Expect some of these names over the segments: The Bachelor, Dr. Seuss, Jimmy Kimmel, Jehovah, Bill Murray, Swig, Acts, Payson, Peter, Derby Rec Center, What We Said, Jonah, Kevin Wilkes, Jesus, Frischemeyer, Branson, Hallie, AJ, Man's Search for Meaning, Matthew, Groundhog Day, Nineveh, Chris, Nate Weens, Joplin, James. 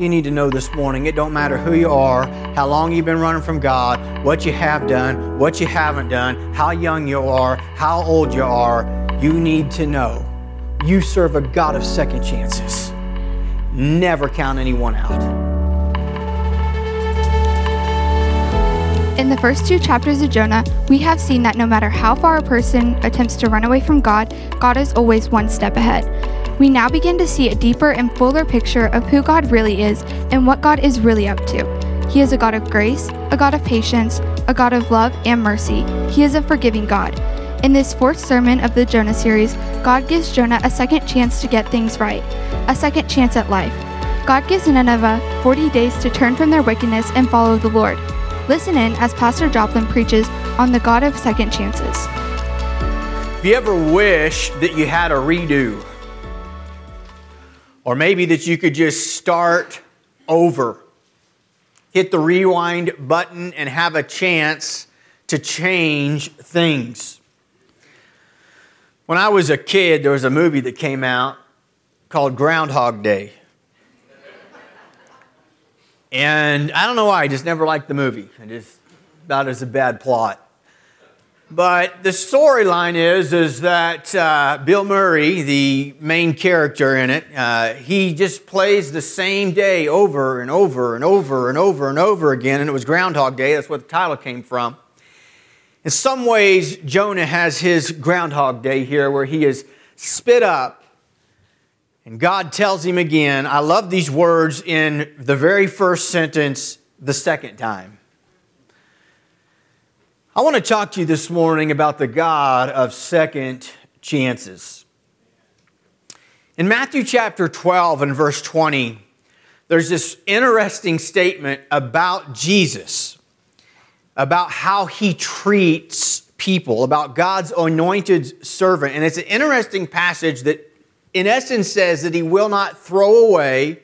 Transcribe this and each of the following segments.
you need to know this morning. It don't matter who you are, how long you've been running from God, what you have done, what you haven't done, how young you are, how old you are. You need to know you serve a God of second chances. Never count anyone out. In the first two chapters of Jonah, we have seen that no matter how far a person attempts to run away from God, God is always one step ahead. We now begin to see a deeper and fuller picture of who God really is and what God is really up to. He is a God of grace, a God of patience, a God of love and mercy. He is a forgiving God. In this fourth sermon of the Jonah series, God gives Jonah a second chance to get things right, a second chance at life. God gives Nineveh 40 days to turn from their wickedness and follow the Lord. Listen in as Pastor Joplin preaches on the God of second chances. If you ever wish that you had a redo, or maybe that you could just start over, hit the rewind button and have a chance to change things. When I was a kid, there was a movie that came out called Groundhog Day. And I don't know why, I just never liked the movie. I just thought it was a bad plot. But the storyline is that Bill Murray, the main character in it, he just plays the same day over and over and over and over and over again. And it was Groundhog Day. That's where the title came from. In some ways, Jonah has his Groundhog Day here where he is spit up. And God tells him again, I love these words in the very first sentence the second time. I want to talk to you this morning about the God of second chances. In Matthew chapter 12 and verse 20, there's this interesting statement about Jesus, about how he treats people, about God's anointed servant. And it's an interesting passage that in essence says that he will not throw away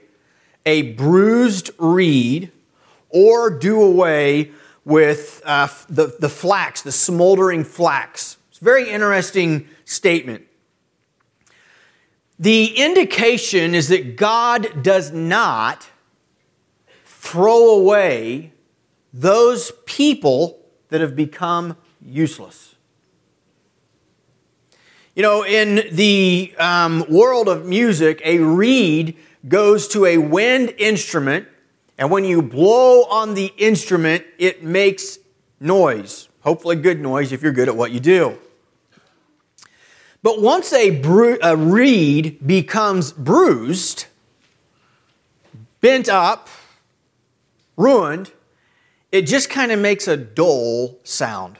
a bruised reed or do away with the flax, the smoldering flax. It's a very interesting statement. The indication is that God does not throw away those people that have become useless. You know, in the world of music, a reed goes to a wind instrument, and when you blow on the instrument, it makes noise. Hopefully good noise if you're good at what you do. But once a reed becomes bruised, bent up, ruined, it just kind of makes a dull sound.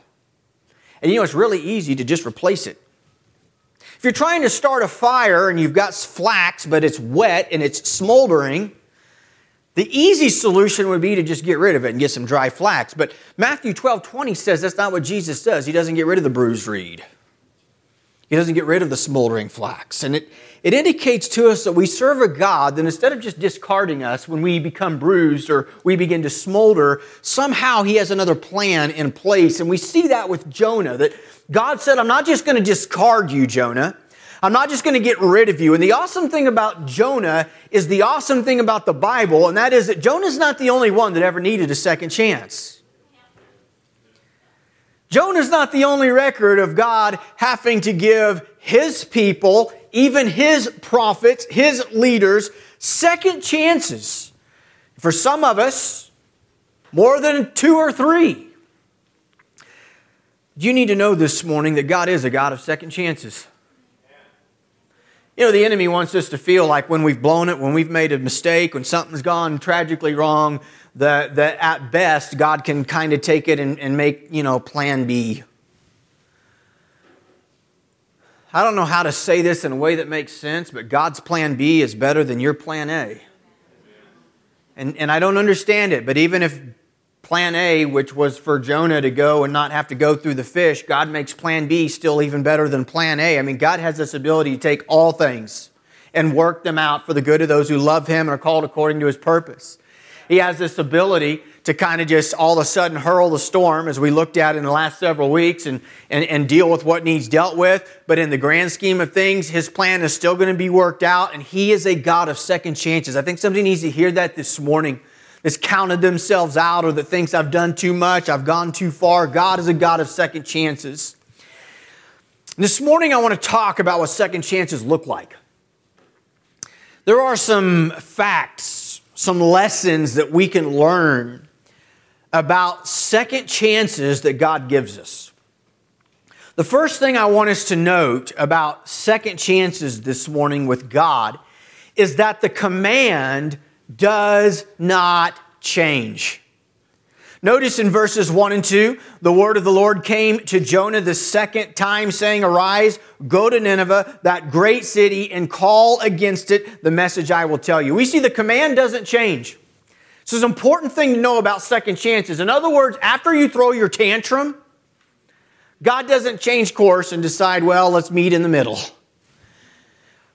And you know, it's really easy to just replace it. If you're trying to start a fire and you've got flax, but it's wet and it's smoldering, the easy solution would be to just get rid of it and get some dry flax. But Matthew 12:20 says that's not what Jesus does. He doesn't get rid of the bruised reed. He doesn't get rid of the smoldering flax. And it indicates to us that we serve a God that instead of just discarding us when we become bruised or we begin to smolder, somehow he has another plan in place. And we see that with Jonah, that God said, I'm not just going to discard you, Jonah. I'm not just going to get rid of you. And the awesome thing about Jonah is the awesome thing about the Bible, and that is that Jonah's not the only one that ever needed a second chance. Jonah's not the only record of God having to give his people, even his prophets, his leaders, second chances. For some of us, more than two or three. You need to know this morning that God is a God of second chances. You know, the enemy wants us to feel like when we've blown it, when we've made a mistake, when something's gone tragically wrong, that at best God can kind of take it and make, you know, plan B. I don't know how to say this in a way that makes sense, but God's plan B is better than your plan A. And I don't understand it, but even if plan A, which was for Jonah to go and not have to go through the fish, God makes plan B still even better than plan A. I mean, God has this ability to take all things and work them out for the good of those who love him and are called according to his purpose. He has this ability to kind of just all of a sudden hurl the storm, as we looked at in the last several weeks, and deal with what needs dealt with. But in the grand scheme of things, his plan is still going to be worked out, and he is a God of second chances. I think somebody needs to hear that this morning, that's counted themselves out or that thinks I've done too much, I've gone too far. God is a God of second chances. This morning, I want to talk about what second chances look like. There are some facts, some lessons that we can learn about second chances that God gives us. The first thing I want us to note about second chances this morning with God is that the command does not change. Notice in verses 1 and 2, the word of the Lord came to Jonah the second time, saying, "Arise, go to Nineveh, that great city, and call against it the message I will tell you." We see the command doesn't change. This is an important thing to know about second chances. In other words, after you throw your tantrum, God doesn't change course and decide, well, let's meet in the middle.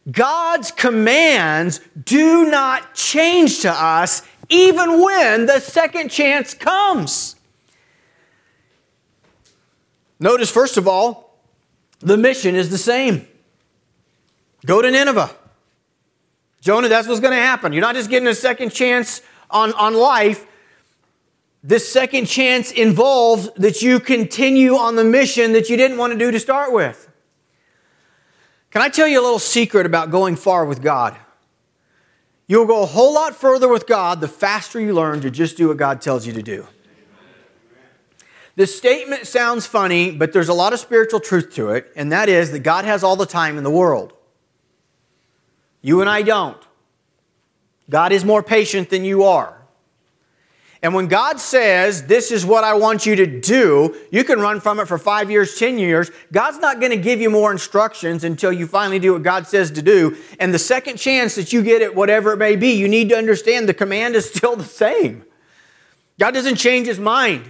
God's commands do not change to us, even when the second chance comes. Notice, first of all, the mission is the same. Go to Nineveh. Jonah, that's what's going to happen. You're not just getting a second chance on life. This second chance involves that you continue on the mission that you didn't want to do to start with. Can I tell you a little secret about going far with God? You'll go a whole lot further with God the faster you learn to just do what God tells you to do. This statement sounds funny, but there's a lot of spiritual truth to it, and that is that God has all the time in the world. You and I don't. God is more patient than you are. And when God says, this is what I want you to do, you can run from it for 5 years, 10 years. God's not going to give you more instructions until you finally do what God says to do. And the second chance that you get at whatever it may be, you need to understand the command is still the same. God doesn't change his mind.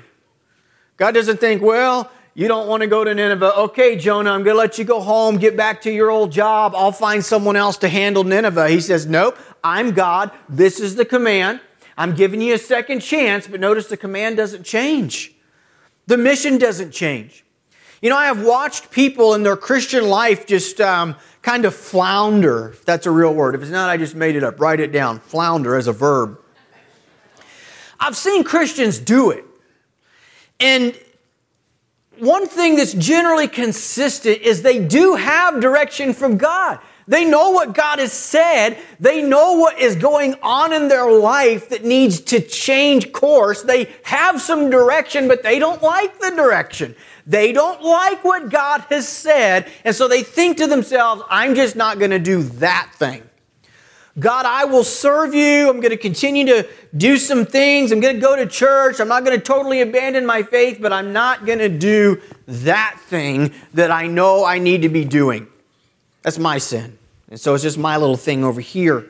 God doesn't think, well, you don't want to go to Nineveh. Okay, Jonah, I'm going to let you go home, get back to your old job. I'll find someone else to handle Nineveh. He says, nope, I'm God. This is the command. I'm giving you a second chance, but notice the command doesn't change. The mission doesn't change. You know, I have watched people in their Christian life just kind of flounder, if that's a real word. If it's not, I just made it up. Write it down. Flounder as a verb. I've seen Christians do it. And one thing that's generally consistent is they do have direction from God. They know what God has said. They know what is going on in their life that needs to change course. They have some direction, but they don't like the direction. They don't like what God has said. And so they think to themselves, I'm just not going to do that thing. God, I will serve you. I'm going to continue to do some things. I'm going to go to church. I'm not going to totally abandon my faith, but I'm not going to do that thing that I know I need to be doing. That's my sin. And so it's just my little thing over here.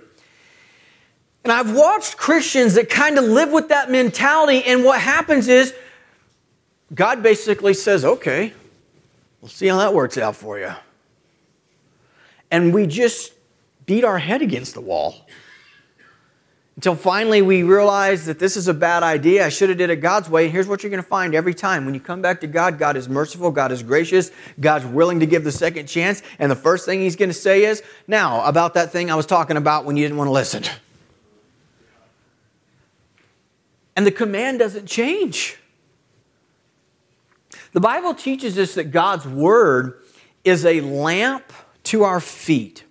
And I've watched Christians that kind of live with that mentality, and what happens is God basically says, okay, we'll see how that works out for you. And we just beat our head against the wall until finally we realize that this is a bad idea. I should have did it God's way. And here's what you're going to find every time. When you come back to God, God is merciful. God is gracious. God's willing to give the second chance. And the first thing he's going to say is, now, about that thing I was talking about when you didn't want to listen. And the command doesn't change. The Bible teaches us that God's word is a lamp to our feet,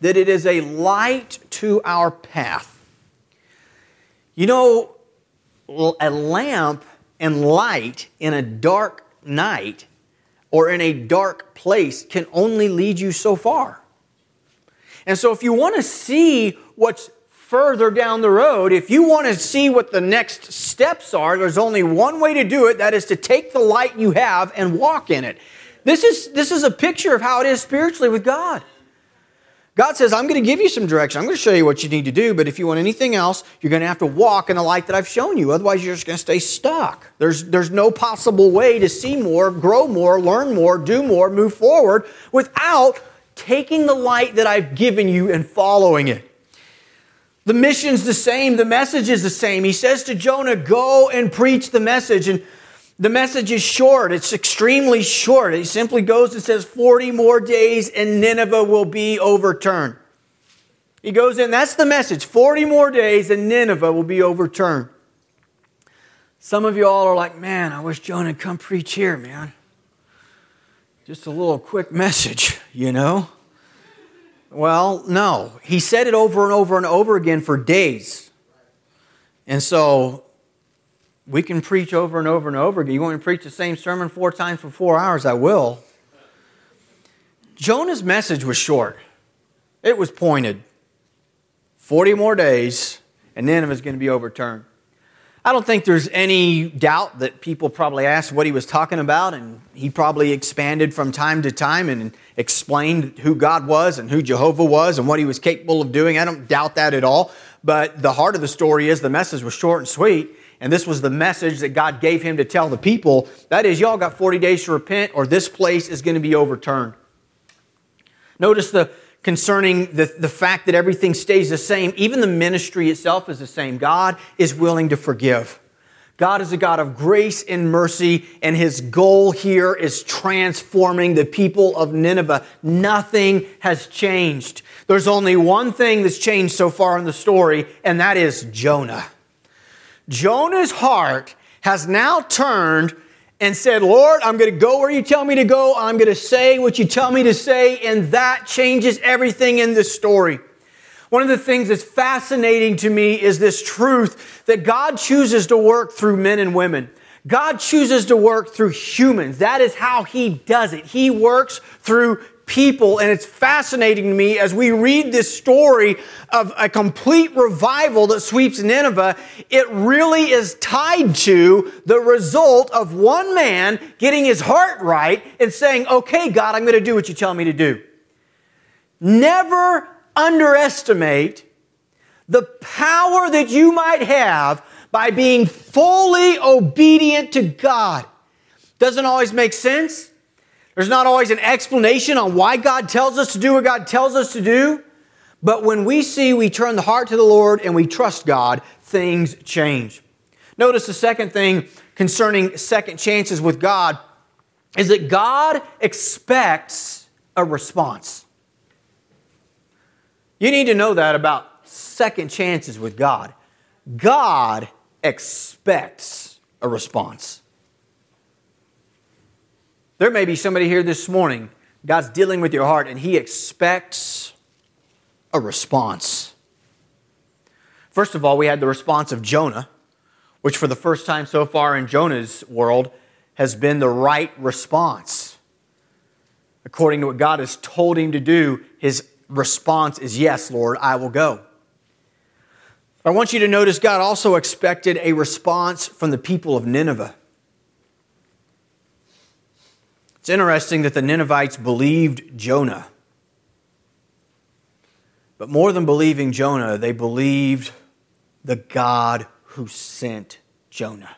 that it is a light to our path. You know, a lamp and light in a dark night or in a dark place can only lead you so far. And so if you want to see what's further down the road, if you want to see what the next steps are, there's only one way to do it. That is to take the light you have and walk in it. This is a picture of how it is spiritually with God. God says, I'm going to give you some direction. I'm going to show you what you need to do, but if you want anything else, you're going to have to walk in the light that I've shown you. Otherwise, you're just going to stay stuck. There's no possible way to see more, grow more, learn more, do more, move forward without taking the light that I've given you and following it. The mission's the same. The message is the same. He says to Jonah, go and preach the message. And the message is short. It's extremely short. He simply goes and says 40 more days and Nineveh will be overturned. He goes in, that's the message. 40 more days and Nineveh will be overturned. Some of you all are like, man, I wish Jonah would come preach here, man. Just a little quick message, you know. Well, no. He said it over and over and over again for days. And so we can preach over and over and over again. You want me to preach the same sermon 4 times for 4 hours? I will. Jonah's message was short. It was pointed. 40 more days, and then it was going to be overturned. I don't think there's any doubt that people probably asked what he was talking about, and he probably expanded from time to time and explained who God was and who Jehovah was and what he was capable of doing. I don't doubt that at all, but the heart of the story is the message was short and sweet, and this was the message that God gave him to tell the people. That is, y'all got 40 days to repent, or this place is going to be overturned. Notice concerning the fact that everything stays the same, even the ministry itself is the same. God is willing to forgive. God is a God of grace and mercy, and His goal here is transforming the people of Nineveh. Nothing has changed. There's only one thing that's changed so far in the story, and that is Jonah. Jonah's heart has now turned and said, Lord, I'm going to go where you tell me to go. I'm going to say what you tell me to say. And that changes everything in this story. One of the things that's fascinating to me is this truth that God chooses to work through men and women. God chooses to work through humans. That is how He does it. He works through people. And it's fascinating to me as we read this story of a complete revival that sweeps Nineveh, it really is tied to the result of one man getting his heart right and saying, okay, God, I'm going to do what you tell me to do. Never underestimate the power that you might have by being fully obedient to God. Doesn't always make sense. There's not always an explanation on why God tells us to do what God tells us to do. But when we turn the heart to the Lord and we trust God, things change. Notice the second thing concerning second chances with God is that God expects a response. You need to know that about second chances with God. God expects a response. There may be somebody here this morning, God's dealing with your heart, and He expects a response. First of all, we had the response of Jonah, which for the first time so far in Jonah's world has been the right response. According to what God has told him to do, his response is, yes, Lord, I will go. I want you to notice God also expected a response from the people of Nineveh. It's interesting that the Ninevites believed Jonah. But more than believing Jonah, they believed the God who sent Jonah.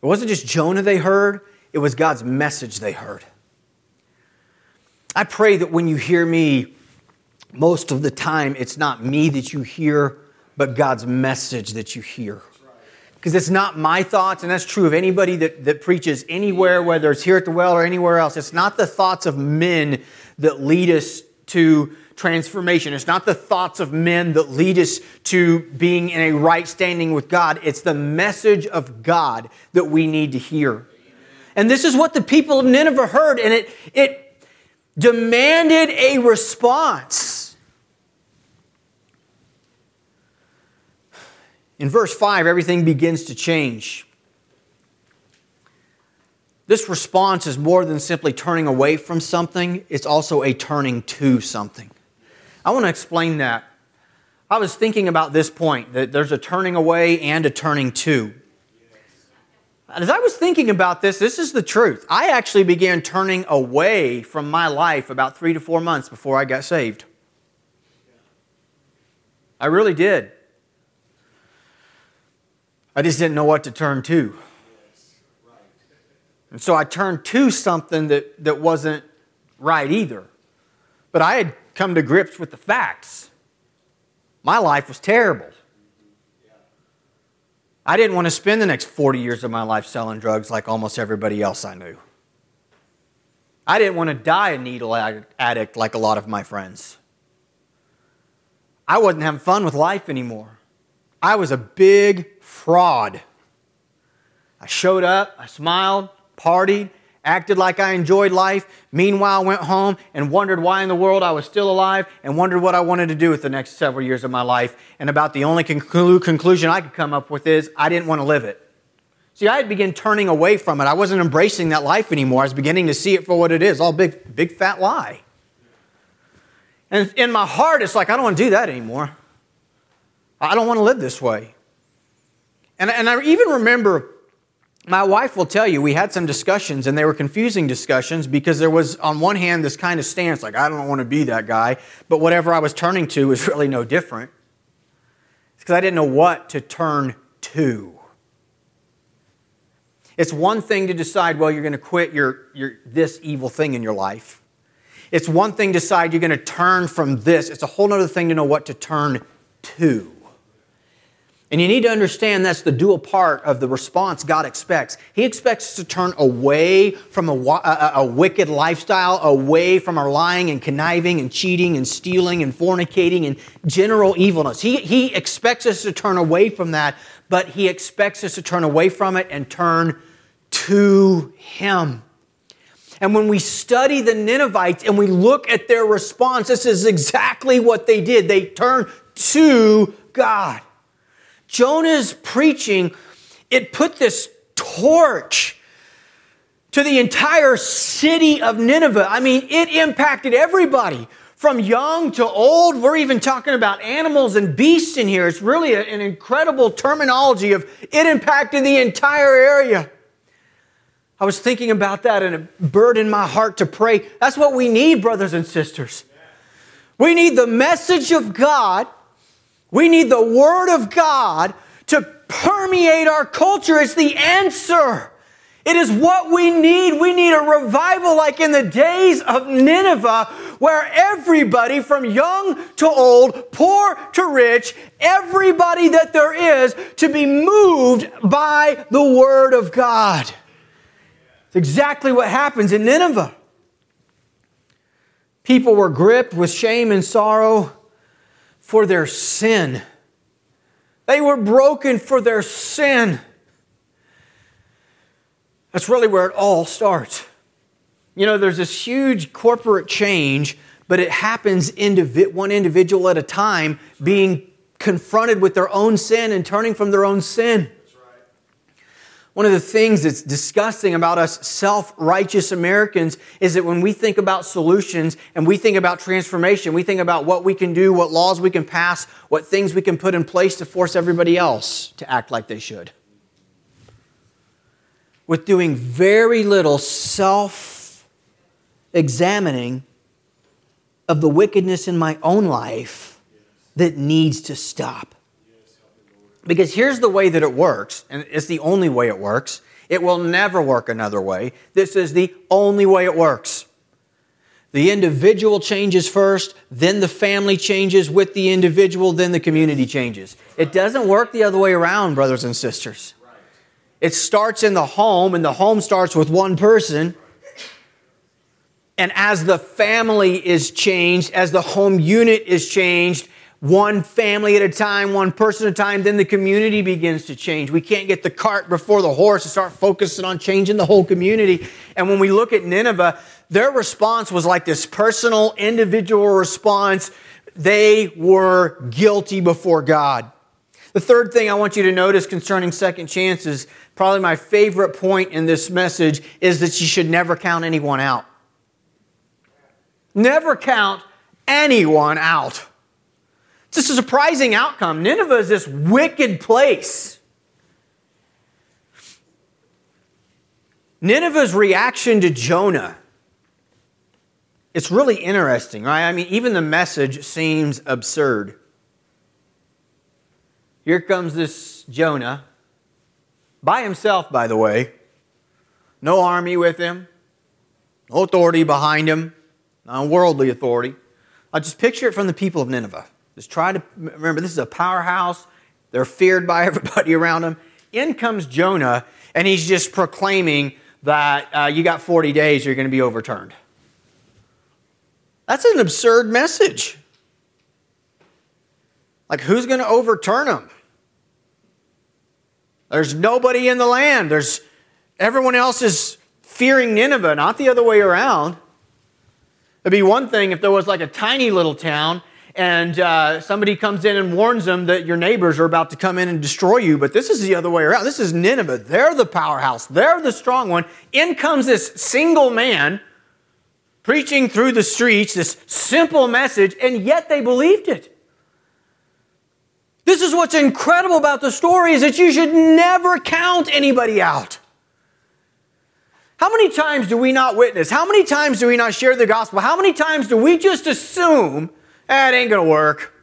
It wasn't just Jonah they heard, it was God's message they heard. I pray that when you hear me, most of the time it's not me that you hear, but God's message that you hear. Because it's not my thoughts, and that's true of anybody that preaches anywhere, whether it's here at the well or anywhere else. It's not the thoughts of men that lead us to transformation. It's not the thoughts of men that lead us to being in a right standing with God. It's the message of God that we need to hear. And this is what the people of Nineveh heard, and it demanded a response. In verse 5, everything begins to change. This response is more than simply turning away from something. It's also a turning to something. I want to explain that. I was thinking about this point, that there's a turning away and a turning to. As I was thinking about this is the truth. I actually began turning away from my life about 3 to 4 months before I got saved. I really did. I just didn't know what to turn to. And so I turned to something that wasn't right either. But I had come to grips with the facts. My life was terrible. I didn't want to spend the next 40 years of my life selling drugs like almost everybody else I knew. I didn't want to die a needle addict like a lot of my friends. I wasn't having fun with life anymore. I was a big fraud. I showed up, I smiled, partied, acted like I enjoyed life. Meanwhile, I went home and wondered why in the world I was still alive and wondered what I wanted to do with the next several years of my life. And about the only conclusion I could come up with is I didn't want to live it. See, I had begun turning away from it. I wasn't embracing that life anymore. I was beginning to see it for what it is, all big fat lie. And in my heart, it's like, I don't want to do that anymore. I don't want to live this way. And I even remember, my wife will tell you, we had some discussions, and they were confusing discussions because there was, on one hand, this kind of stance, like, I don't want to be that guy, but whatever I was turning to was really no different. It's because I didn't know what to turn to. It's one thing to decide, well, you're going to quit your this evil thing in your life. It's one thing to decide you're going to turn from this. It's a whole other thing to know what to turn to. And you need to understand that's the dual part of the response God expects. He expects us to turn away from a wicked lifestyle, away from our lying and conniving and cheating and stealing and fornicating and general evilness. He expects us to turn away from that, but He expects us to turn away from it and turn to Him. And when we study the Ninevites and we look at their response, this is exactly what they did. They turned to God. Jonah's preaching, it put this torch to the entire city of Nineveh. I mean, it impacted everybody from young to old. We're even talking about animals and beasts in here. It's really an incredible terminology of it impacted the entire area. I was thinking about that and it burdened my heart to pray. That's what we need, brothers and sisters. We need the message of God. We need the Word of God to permeate our culture. It's the answer. It is what we need. We need a revival like in the days of Nineveh, where everybody from young to old, poor to rich, everybody that there is, to be moved by the Word of God. It's exactly what happens in Nineveh. People were gripped with shame and sorrow for their sin. They were broken for their sin. That's really where it all starts. You know, there's this huge corporate change, but it happens one individual at a time, being confronted with their own sin and turning from their own sin. That's right. One of the things that's disgusting about us self-righteous Americans is that when we think about solutions and we think about transformation, we think about what we can do, what laws we can pass, what things we can put in place to force everybody else to act like they should, with doing very little self-examining of the wickedness in my own life that needs to stop. Because here's the way that it works, and it's the only way it works. It will never work another way. This is the only way it works. The individual changes first, then the family changes with the individual, then the community changes. It doesn't work the other way around, brothers and sisters. It starts in the home, and the home starts with one person. And as the family is changed, as the home unit is changed, one family at a time, one person at a time, then the community begins to change. We can't get the cart before the horse and start focusing on changing the whole community. And when we look at Nineveh, their response was like this personal, individual response. They were guilty before God. The third thing I want you to notice concerning second chances, probably my favorite point in this message, is that you should never count anyone out. Never count anyone out. It's just a surprising outcome. Nineveh is this wicked place. Nineveh's reaction to Jonah, it's really interesting, right? I mean, even the message seems absurd. Here comes this Jonah, by himself, by the way. No army with him, no authority behind him, no worldly authority. I just picture it from the people of Nineveh. Just try to remember, this is a powerhouse. They're feared by everybody around them. In comes Jonah, and he's just proclaiming that you got 40 days, you're going to be overturned. That's an absurd message. Like, who's going to overturn them? There's nobody in the land. Everyone else is fearing Nineveh, not the other way around. It'd be one thing if there was like a tiny little town and somebody comes in and warns them that your neighbors are about to come in and destroy you, but this is the other way around. This is Nineveh. They're the powerhouse. They're the strong one. In comes this single man preaching through the streets, this simple message, and yet they believed it. This is what's incredible about the story, is that you should never count anybody out. How many times do we not witness? How many times do we not share the gospel? How many times do we just assume, it ain't going to work.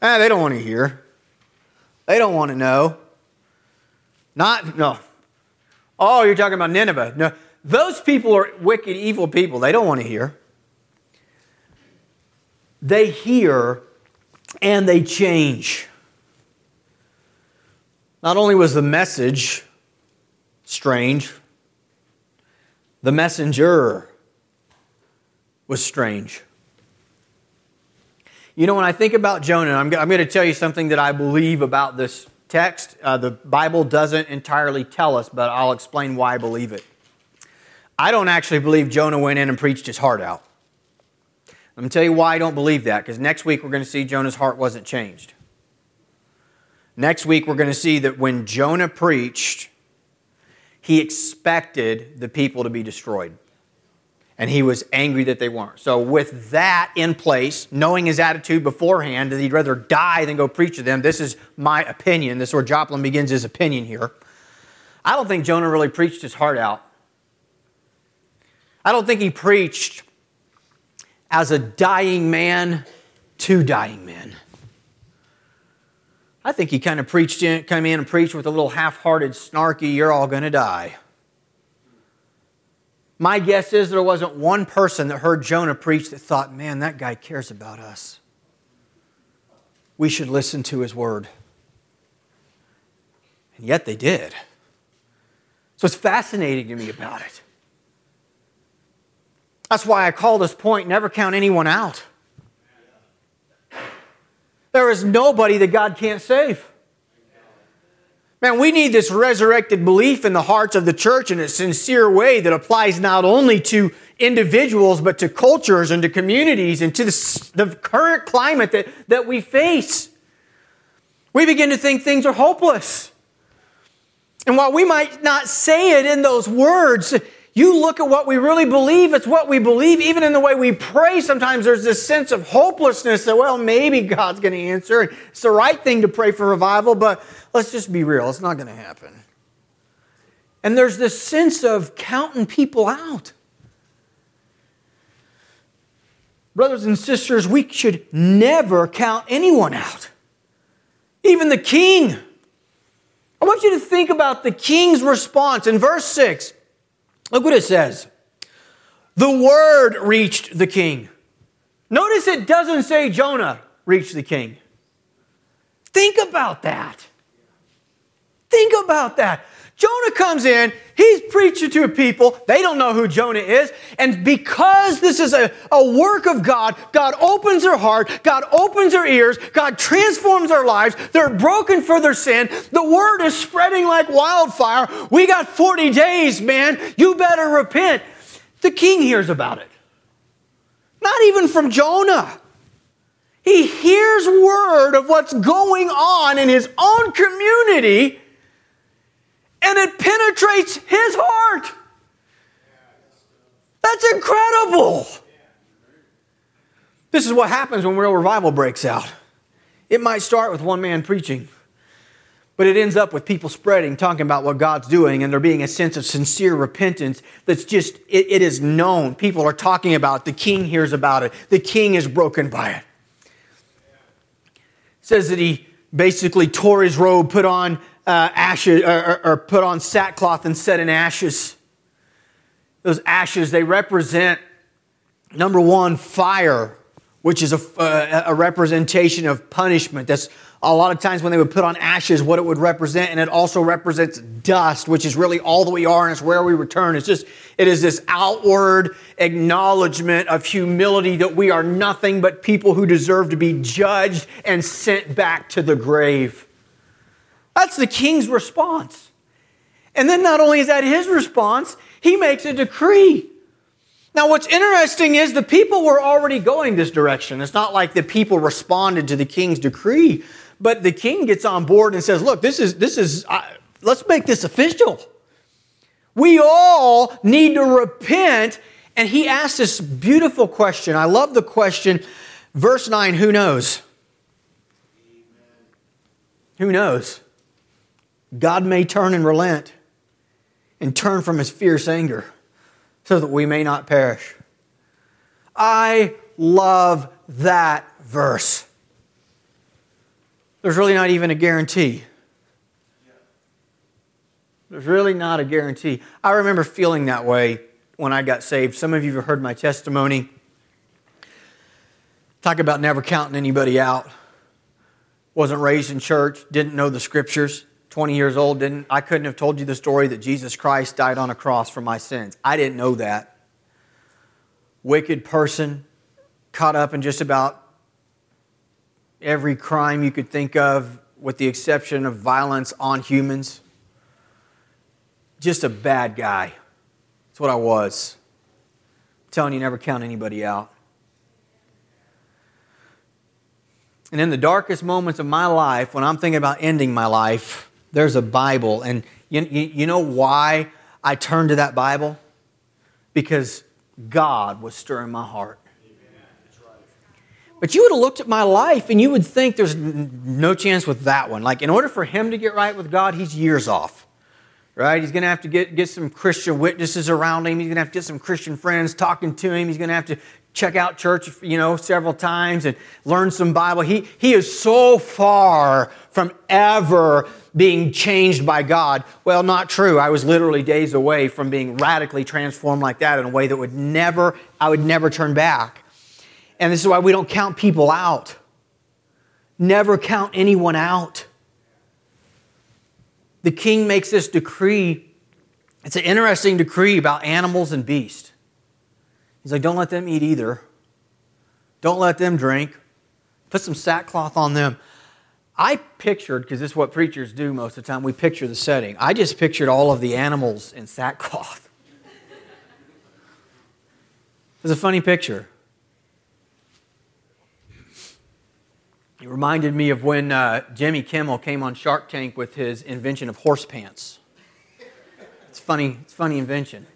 They don't want to hear. They don't want to know. No. Oh, you're talking about Nineveh. No, those people are wicked, evil people. They don't want to hear. They hear and they change. Not only was the message strange, the messenger was strange. You know, when I think about Jonah, I'm going to tell you something that I believe about this text. The Bible doesn't entirely tell us, but I'll explain why I believe it. I don't actually believe Jonah went in and preached his heart out. I'm going to tell you why I don't believe that, because next week we're going to see Jonah's heart wasn't changed. Next week we're going to see that when Jonah preached, he expected the people to be destroyed, and he was angry that they weren't. So with that in place, knowing his attitude beforehand, that he'd rather die than go preach to them, this is my opinion. This is where Joplin begins his opinion here. I don't think Jonah really preached his heart out. I don't think he preached as a dying man to dying men. I think he kind of came in and preached with a little half-hearted, snarky, you're all going to die. My guess is there wasn't one person that heard Jonah preach that thought, man, that guy cares about us. We should listen to his word. And yet they did. So it's fascinating to me about it. That's why I call this point, never count anyone out. There is nobody that God can't save. Man, we need this resurrected belief in the hearts of the church in a sincere way that applies not only to individuals, but to cultures and to communities and to the current climate that we face. We begin to think things are hopeless. And while we might not say it in those words, you look at what we really believe, it's what we believe. Even in the way we pray, sometimes there's this sense of hopelessness that, well, maybe God's going to answer. It's the right thing to pray for revival, but let's just be real. It's not going to happen. And there's this sense of counting people out. Brothers and sisters, we should never count anyone out. Even the king. I want you to think about the king's response in verse 6. Look what it says. The word reached the king. Notice it doesn't say Jonah reached the king. Think about that. Think about that. Jonah comes in, he's preaching to a people, they don't know who Jonah is, and because this is a work of God, God opens their heart, God opens their ears, God transforms their lives, they're broken for their sin, the word is spreading like wildfire, we got 40 days, man, you better repent. The king hears about it. Not even from Jonah. He hears word of what's going on in his own community, and it penetrates his heart. That's incredible. This is what happens when real revival breaks out. It might start with one man preaching, but it ends up with people spreading, talking about what God's doing, and there being a sense of sincere repentance that's just, it is known. People are talking about it. The king hears about it. The king is broken by it. It says that he basically tore his robe, put on ashes, or put on sackcloth and set in ashes. Those ashes, they represent, number one, fire which is a representation of punishment. That's a lot of times when they would put on ashes what it would represent, and it also represents dust, which is really all that we are, and it's where we return. It is this outward acknowledgement of humility that we are nothing but people who deserve to be judged and sent back to the grave. That's the king's response. And then not only is that his response, he makes a decree. Now, what's interesting is the people were already going this direction. It's not like the people responded to the king's decree, but the king gets on board and says, look, let's make this official. We all need to repent. And he asks this beautiful question. I love the question. Verse 9, who knows? Amen. Who knows? God may turn and relent and turn from his fierce anger, so that we may not perish. I love that verse. There's really not even a guarantee. There's really not a guarantee. I remember feeling that way when I got saved. Some of you have heard my testimony. Talk about never counting anybody out. Wasn't raised in church, didn't know the scriptures. 20 years old, I couldn't have told you the story that Jesus Christ died on a cross for my sins. I didn't know that. Wicked person, caught up in just about every crime you could think of, with the exception of violence on humans. Just a bad guy. That's what I was. I'm telling you, never count anybody out. And in the darkest moments of my life, when I'm thinking about ending my life, there's a Bible, and you know why I turned to that Bible? Because God was stirring my heart. Amen. That's right. But you would have looked at my life, and you would think there's no chance with that one. Like, in order for him to get right with God, he's years off, right? He's going to have to get some Christian witnesses around him. He's going to have to get some Christian friends talking to him. He's going to have to check out church, several times and learn some Bible. He is so far from ever being changed by God. Well, not true. I was literally days away from being radically transformed like that in a way that I would never turn back. And this is why we don't count people out. Never count anyone out. The king makes this decree. It's an interesting decree about animals and beasts. He's like, don't let them eat either. Don't let them drink. Put some sackcloth on them. I pictured, because this is what preachers do most of the time, we picture the setting. I just pictured all of the animals in sackcloth. It was a funny picture. It reminded me of when Jimmy Kimmel came on Shark Tank with his invention of horse pants. It's a funny invention.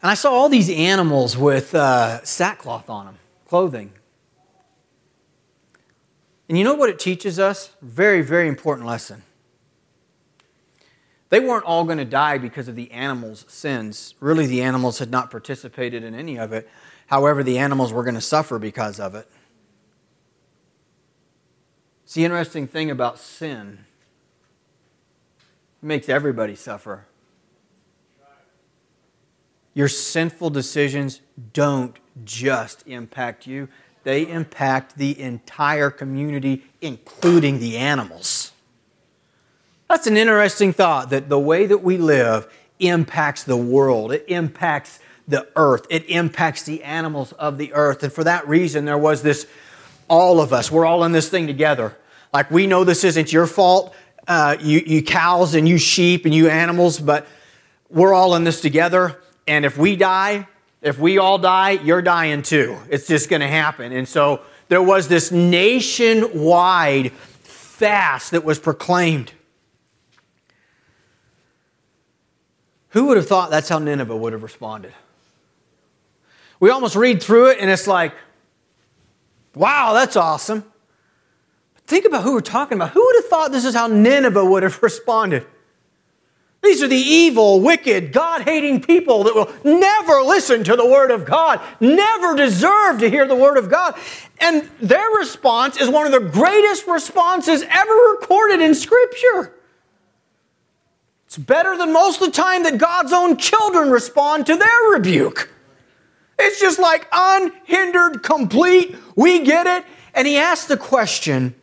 And I saw all these animals with sackcloth on them, clothing. And you know what it teaches us? Very, very important lesson. They weren't all going to die because of the animals' sins. Really, the animals had not participated in any of it. However, the animals were going to suffer because of it. It's the interesting thing about sin. It makes everybody suffer. Your sinful decisions don't just impact you. They impact the entire community, including the animals. That's an interesting thought, that the way that we live impacts the world. It impacts the earth. It impacts the animals of the earth. And for that reason, there was this, all of us, we're all in this thing together. Like, we know this isn't your fault, you cows and you sheep and you animals, but we're all in this together. And if we die, if we all die, you're dying too. It's just going to happen. And so there was this nationwide fast that was proclaimed. Who would have thought that's how Nineveh would have responded? We almost read through it and it's like, wow, that's awesome. But think about who we're talking about. Who would have thought this is how Nineveh would have responded? These are the evil, wicked, God-hating people that will never listen to the Word of God, never deserve to hear the Word of God. And their response is one of the greatest responses ever recorded in Scripture. It's better than most of the time that God's own children respond to their rebuke. It's just like unhindered, complete. We get it. And he asked the question,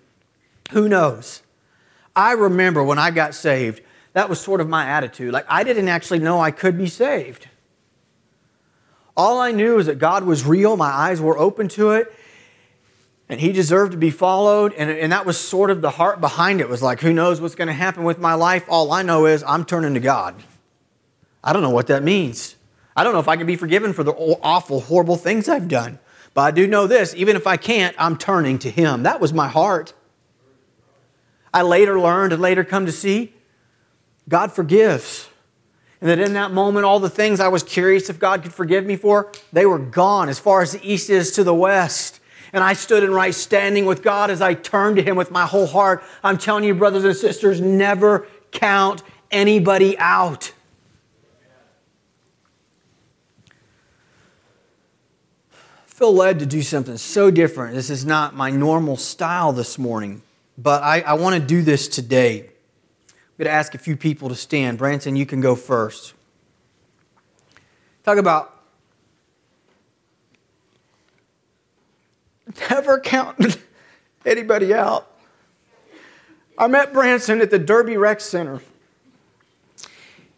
who knows? I remember when I got saved, that was sort of my attitude. Like, I didn't actually know I could be saved. All I knew is that God was real. My eyes were open to it. And he deserved to be followed. And that was sort of the heart behind it. It was like, who knows what's going to happen with my life? All I know is I'm turning to God. I don't know what that means. I don't know if I can be forgiven for the awful, horrible things I've done. But I do know this, even if I can't, I'm turning to him. That was my heart. I later learned and later come to see God forgives. And that in that moment, all the things I was curious if God could forgive me for, they were gone as far as the east is to the west. And I stood in right standing with God as I turned to him with my whole heart. I'm telling you, brothers and sisters, never count anybody out. I feel led to do something so different. This is not my normal style this morning, but I want to do this today. I'm going to ask a few people to stand. Branson, you can go first. Talk about never counting anybody out. I met Branson at the Derby Rec Center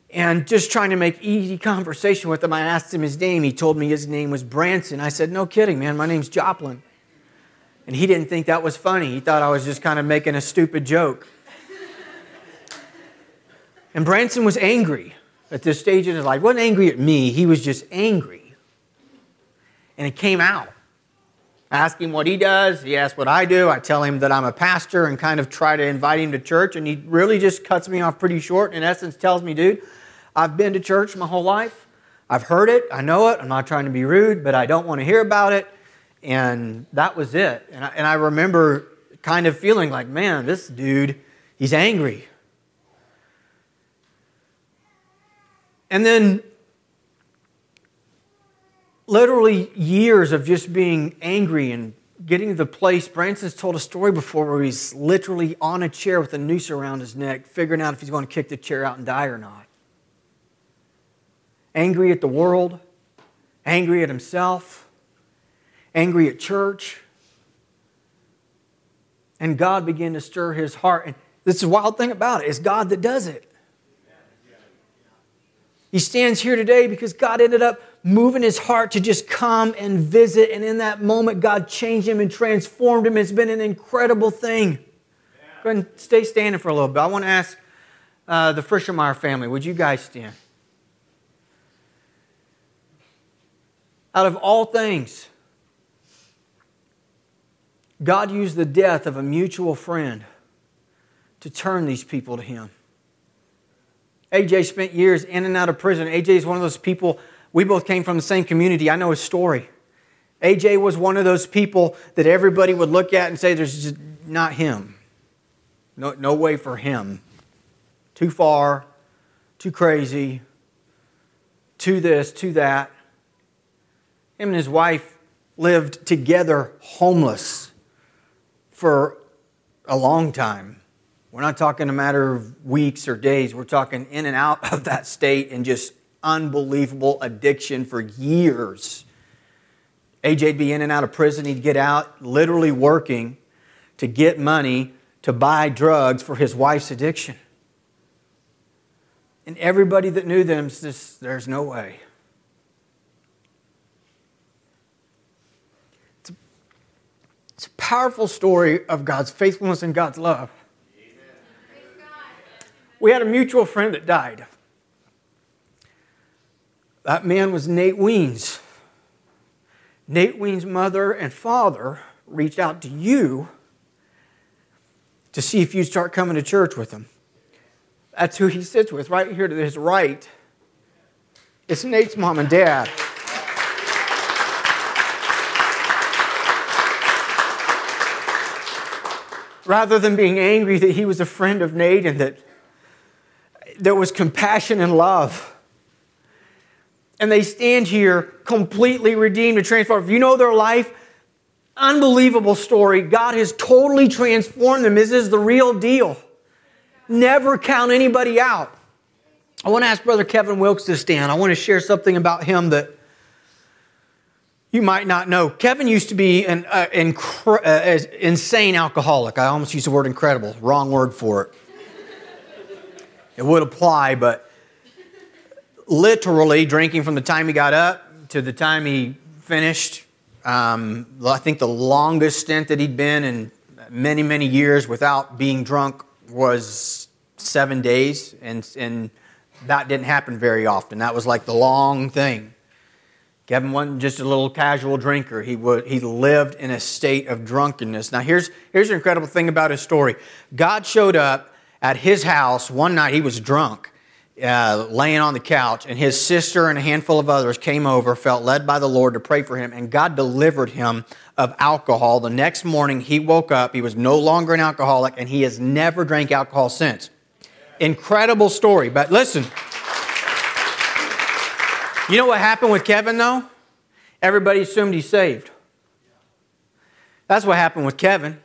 and just trying to make easy conversation with him. I asked him his name. He told me his name was Branson. I said, no kidding, man. My name's Joplin. And he didn't think that was funny. He thought I was just kind of making a stupid joke. And Branson was angry at this stage in his life. He wasn't angry at me. He was just angry. And it came out. I ask him what he does. He asks what I do. I tell him that I'm a pastor and kind of try to invite him to church. And he really just cuts me off pretty short. In essence, tells me, dude, I've been to church my whole life. I've heard it. I know it. I'm not trying to be rude, but I don't want to hear about it. And that was it. And I remember kind of feeling like, man, this dude, he's angry. And then literally years of just being angry and getting to the place. Branson's told a story before where he's literally on a chair with a noose around his neck, figuring out if he's going to kick the chair out and die or not. Angry at the world, angry at himself, angry at church. And God began to stir his heart. And this is the wild thing about it. It's God that does it. He stands here today because God ended up moving his heart to just come and visit. And in that moment, God changed him and transformed him. It's been an incredible thing. Yeah. Go ahead and stay standing for a little bit. I want to ask the Frischemeyer family, would you guys stand? Out of all things, God used the death of a mutual friend to turn these people to him. AJ spent years in and out of prison. AJ is one of those people, we both came from the same community. I know his story. AJ was one of those people that everybody would look at and say, there's just not him. No way for him. Too far, too crazy, too this, too that. Him and his wife lived together homeless for a long time. We're not talking a matter of weeks or days. We're talking in and out of that state and just unbelievable addiction for years. AJ'd be in and out of prison. He'd get out literally working to get money to buy drugs for his wife's addiction. And everybody that knew them says, there's no way. It's a powerful story of God's faithfulness and God's love. We had a mutual friend that died. That man was Nate Weens. Nate Weens' mother and father reached out to you to see if you'd start coming to church with him. That's who he sits with, right here to his right. It's Nate's mom and dad. Rather than being angry that he was a friend of Nate and that there was compassion and love. And they stand here completely redeemed and transformed. If you know their life, unbelievable story. God has totally transformed them. This is the real deal. Never count anybody out. I want to ask Brother Kevin Wilkes to stand. I want to share something about him that you might not know, Kevin used to be an insane alcoholic. I almost used the word incredible. Wrong word for it. It would apply, but literally drinking from the time he got up to the time he finished. I think the longest stint that he'd been in many, many years without being drunk was 7 days, and that didn't happen very often. That was like the long thing. Kevin wasn't just a little casual drinker. He lived in a state of drunkenness. Now, here's an incredible thing about his story. God showed up at his house one night. He was drunk, laying on the couch, and his sister and a handful of others came over, felt led by the Lord to pray for him, and God delivered him of alcohol. The next morning, he woke up. He was no longer an alcoholic, and he has never drank alcohol since. Incredible story. But listen, you know what happened with Kevin, though? Everybody assumed he's saved. That's what happened with Kevin.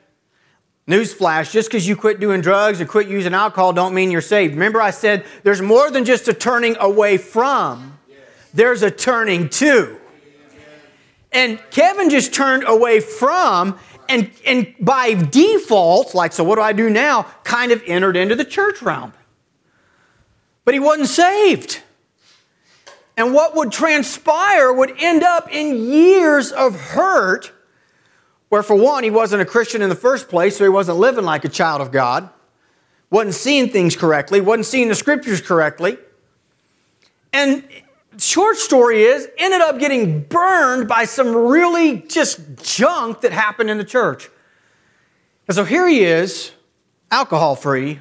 Newsflash, just because you quit doing drugs or quit using alcohol don't mean you're saved. Remember I said there's more than just a turning away from. There's a turning to. And Kevin just turned away from, and by default, like, so what do I do now, kind of entered into the church realm. But he wasn't saved. And what would transpire would end up in years of hurt, where for one, he wasn't a Christian in the first place, so he wasn't living like a child of God, wasn't seeing things correctly, wasn't seeing the scriptures correctly. And short story is, ended up getting burned by some really just junk that happened in the church. And so here he is, alcohol-free,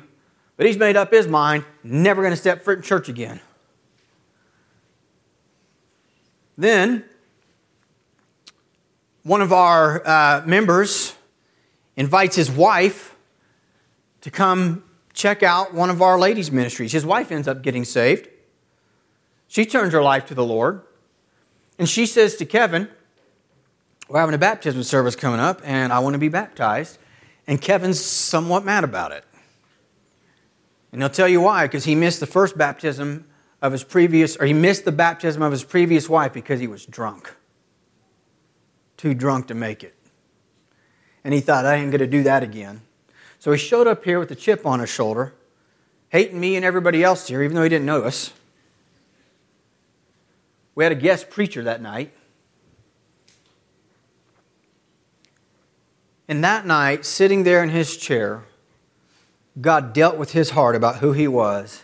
but he's made up his mind, never going to step foot in church again. Then, one of our members invites his wife to come check out one of our ladies' ministries. His wife ends up getting saved. She turns her life to the Lord. And she says to Kevin, we're having a baptism service coming up, and I want to be baptized. And Kevin's somewhat mad about it. And I'll tell you why, because he missed the first baptism of his previous, or he missed the baptism of his previous wife because he was drunk. Too drunk to make it. And he thought, I ain't going to do that again. So he showed up here with a chip on his shoulder, hating me and everybody else here, even though he didn't know us. We had a guest preacher that night. And that night, sitting there in his chair, God dealt with his heart about who he was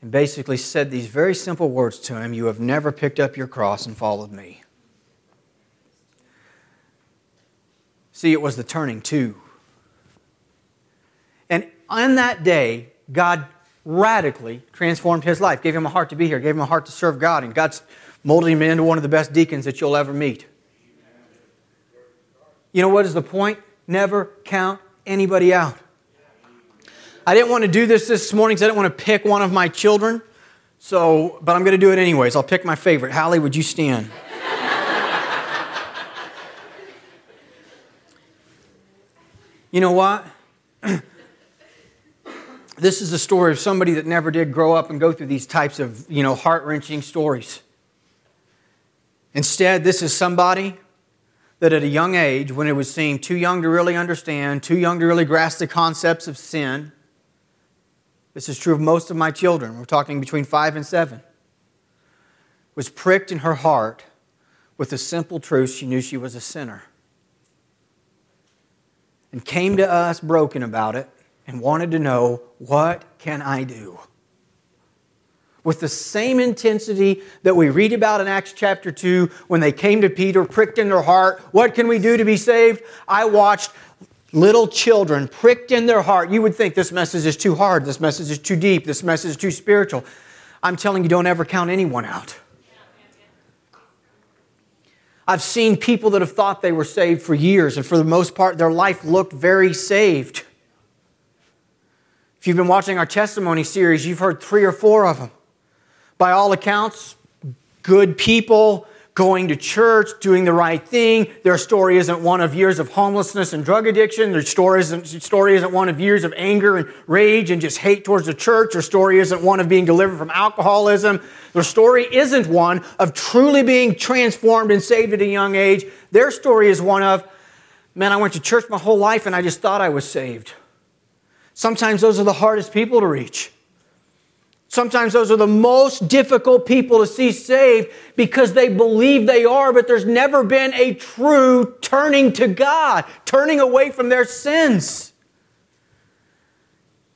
and basically said these very simple words to him, "You have never picked up your cross and followed me." See, it was the turning to. And on that day, God radically transformed his life, gave him a heart to be here, gave him a heart to serve God, and God's molded him into one of the best deacons that you'll ever meet. You know what is the point? Never count anybody out. I didn't want to do this morning because I didn't want to pick one of my children, but I'm going to do it anyways. I'll pick my favorite. Hallie, would you stand? You know what? This is the story of somebody that never did grow up and go through these types of, heart-wrenching stories. Instead, this is somebody that at a young age, when it would seem too young to really understand, too young to really grasp the concepts of sin. This is true of most of my children. We're talking between 5 and 7. Was pricked in her heart with the simple truth she knew she was a sinner. And came to us broken about it and wanted to know, what can I do? With the same intensity that we read about in Acts chapter 2, when they came to Peter, pricked in their heart, what can we do to be saved? I watched little children pricked in their heart. You would think this message is too hard, this message is too deep, this message is too spiritual. I'm telling you, don't ever count anyone out. I've seen people that have thought they were saved for years, and for the most part, their life looked very saved. If you've been watching our testimony series, you've heard 3 or 4 of them. By all accounts, good people, going to church, doing the right thing. Their story isn't one of years of homelessness and drug addiction. Their story isn't one of years of anger and rage and just hate towards the church. Their story isn't one of being delivered from alcoholism. Their story isn't one of truly being transformed and saved at a young age. Their story is one of, man, I went to church my whole life and I just thought I was saved. Sometimes those are the hardest people to reach. Sometimes those are the most difficult people to see saved because they believe they are, but there's never been a true turning to God, turning away from their sins.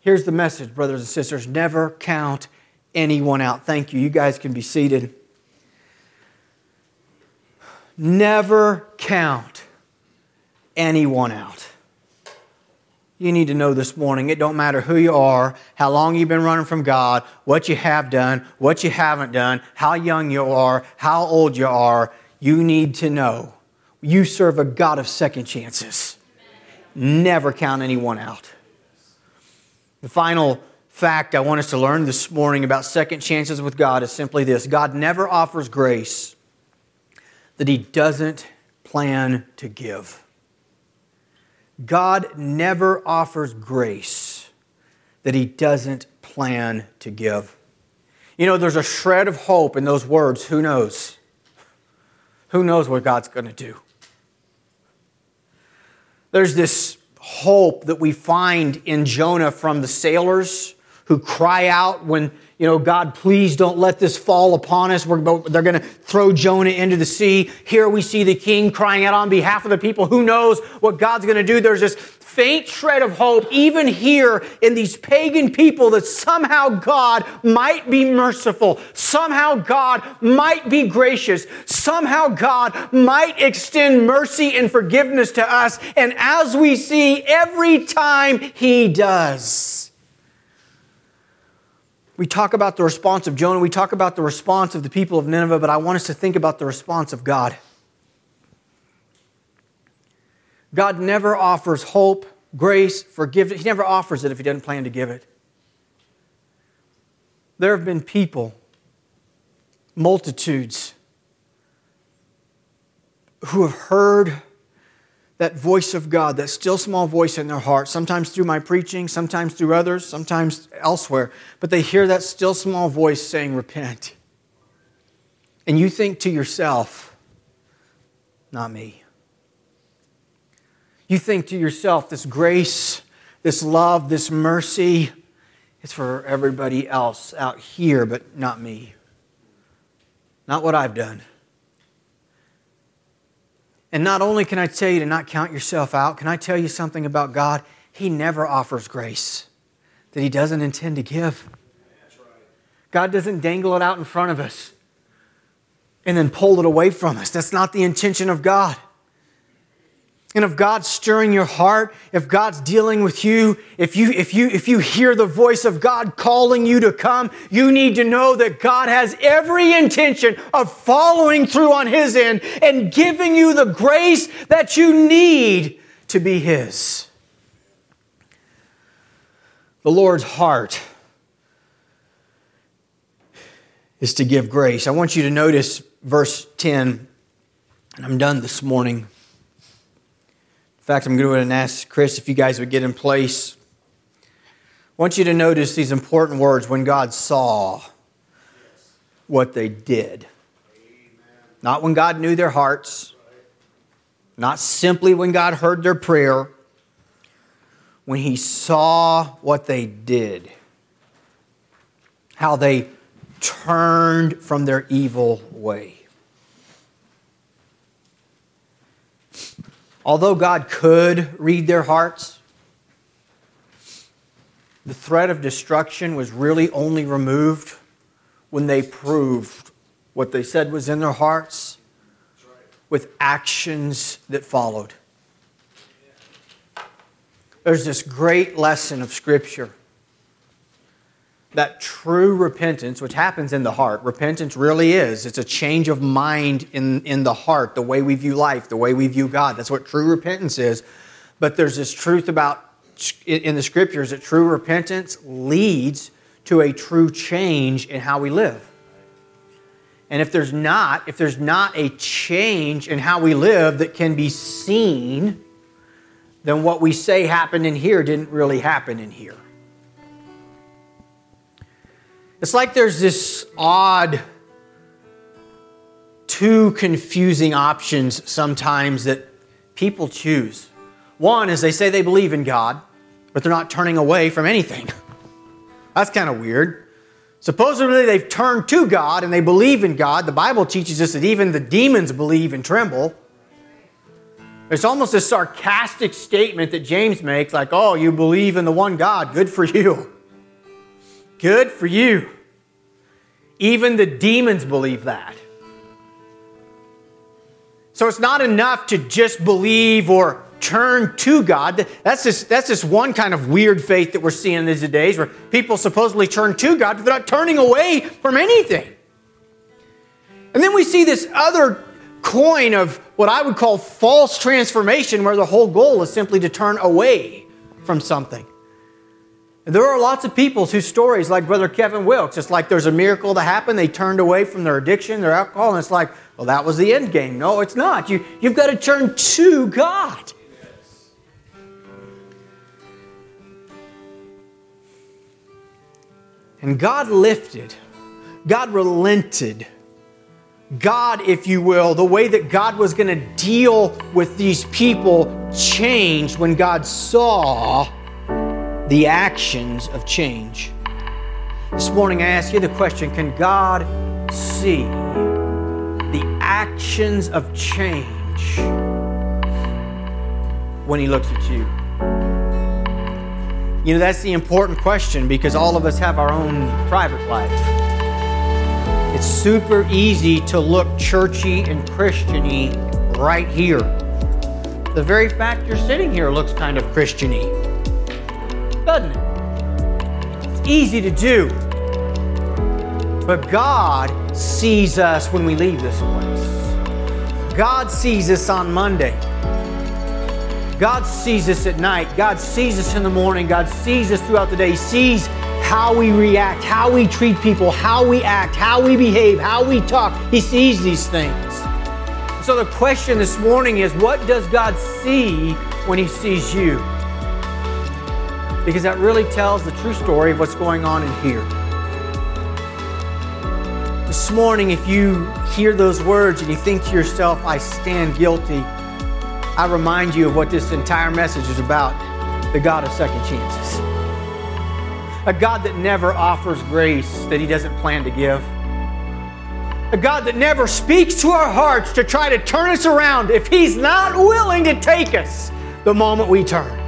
Here's the message, brothers and sisters. Never count anyone out. Thank you. You guys can be seated. Never count anyone out. You need to know this morning, it don't matter who you are, how long you've been running from God, what you have done, what you haven't done, how young you are, how old you are, you need to know you serve a God of second chances. Amen. Never count anyone out. The final fact I want us to learn this morning about second chances with God is simply this. God never offers grace that He doesn't plan to give. God never offers grace that He doesn't plan to give. You know, there's a shred of hope in those words, who knows? Who knows what God's going to do? There's this hope that we find in Jonah from the sailors who cry out when, you know, God, please don't let this fall upon us. They're going to throw Jonah into the sea. Here we see the king crying out on behalf of the people. Who knows what God's going to do? There's this faint shred of hope, even here in these pagan people, that somehow God might be merciful. Somehow God might be gracious. Somehow God might extend mercy and forgiveness to us. And as we see, every time He does. We talk about the response of Jonah. We talk about the response of the people of Nineveh, but I want us to think about the response of God. God never offers hope, grace, forgiveness. He never offers it if He doesn't plan to give it. There have been people, multitudes, who have heard that voice of God, that still small voice in their heart, sometimes through my preaching, sometimes through others, sometimes elsewhere, but they hear that still small voice saying, repent. And you think to yourself, not me. You think to yourself, this grace, this love, this mercy, it's for everybody else out here, but not me. Not what I've done. And not only can I tell you to not count yourself out, can I tell you something about God? He never offers grace that He doesn't intend to give. That's right. God doesn't dangle it out in front of us and then pull it away from us. That's not the intention of God. And if God's stirring your heart, if God's dealing with you, if you hear the voice of God calling you to come, you need to know that God has every intention of following through on His end and giving you the grace that you need to be His. The Lord's heart is to give grace. I want you to notice verse 10, and I'm done this morning. In fact, I'm going to go ahead and ask Chris if you guys would get in place. I want you to notice these important words, when God saw what they did. Not when God knew their hearts. Not simply when God heard their prayer. When He saw what they did. How they turned from their evil way. Although God could read their hearts, the threat of destruction was really only removed when they proved what they said was in their hearts with actions that followed. There's this great lesson of Scripture that true repentance, which happens in the heart, repentance really is. It's a change of mind in the heart, the way we view life, the way we view God. That's what true repentance is. But there's this truth about in the Scriptures that true repentance leads to a true change in how we live. And if there's not a change in how we live that can be seen, then what we say happened in here didn't really happen in here. It's like there's this odd, two confusing options sometimes that people choose. One is they say they believe in God, but they're not turning away from anything. That's kind of weird. Supposedly they've turned to God and they believe in God. The Bible teaches us that even the demons believe and tremble. It's almost a sarcastic statement that James makes, like, oh, you believe in the one God. Good for you. Good for you. Even the demons believe that. So it's not enough to just believe or turn to God. That's just one kind of weird faith that we're seeing these days, where people supposedly turn to God, but they're not turning away from anything. And then we see this other coin of what I would call false transformation, where the whole goal is simply to turn away from something. And there are lots of people whose stories, like Brother Kevin Wilkes, it's like there's a miracle that happened. They turned away from their addiction, their alcohol, and it's like, well, that was the end game. No, it's not. You've got to turn to God. Yes. And God lifted. God relented. God, if you will, the way that God was going to deal with these people changed when God saw the actions of change. This morning I ask you the question, can God see the actions of change when He looks at you? You know, that's the important question, because all of us have our own private life. It's super easy to look churchy and Christian-y right here. The very fact you're sitting here looks kind of Christian-y, doesn't it? It's easy to do. But God sees us when we leave this place. God sees us on Monday. God sees us at night. God sees us in the morning. God sees us throughout the day. He sees how we react, how we treat people, how we act, how we behave, how we talk. He sees these things. So the question this morning is, what does God see when He sees you? Because that really tells the true story of what's going on in here. This morning, if you hear those words and you think to yourself, I stand guilty, I remind you of what this entire message is about, the God of second chances. A God that never offers grace that He doesn't plan to give. A God that never speaks to our hearts to try to turn us around if He's not willing to take us the moment we turn.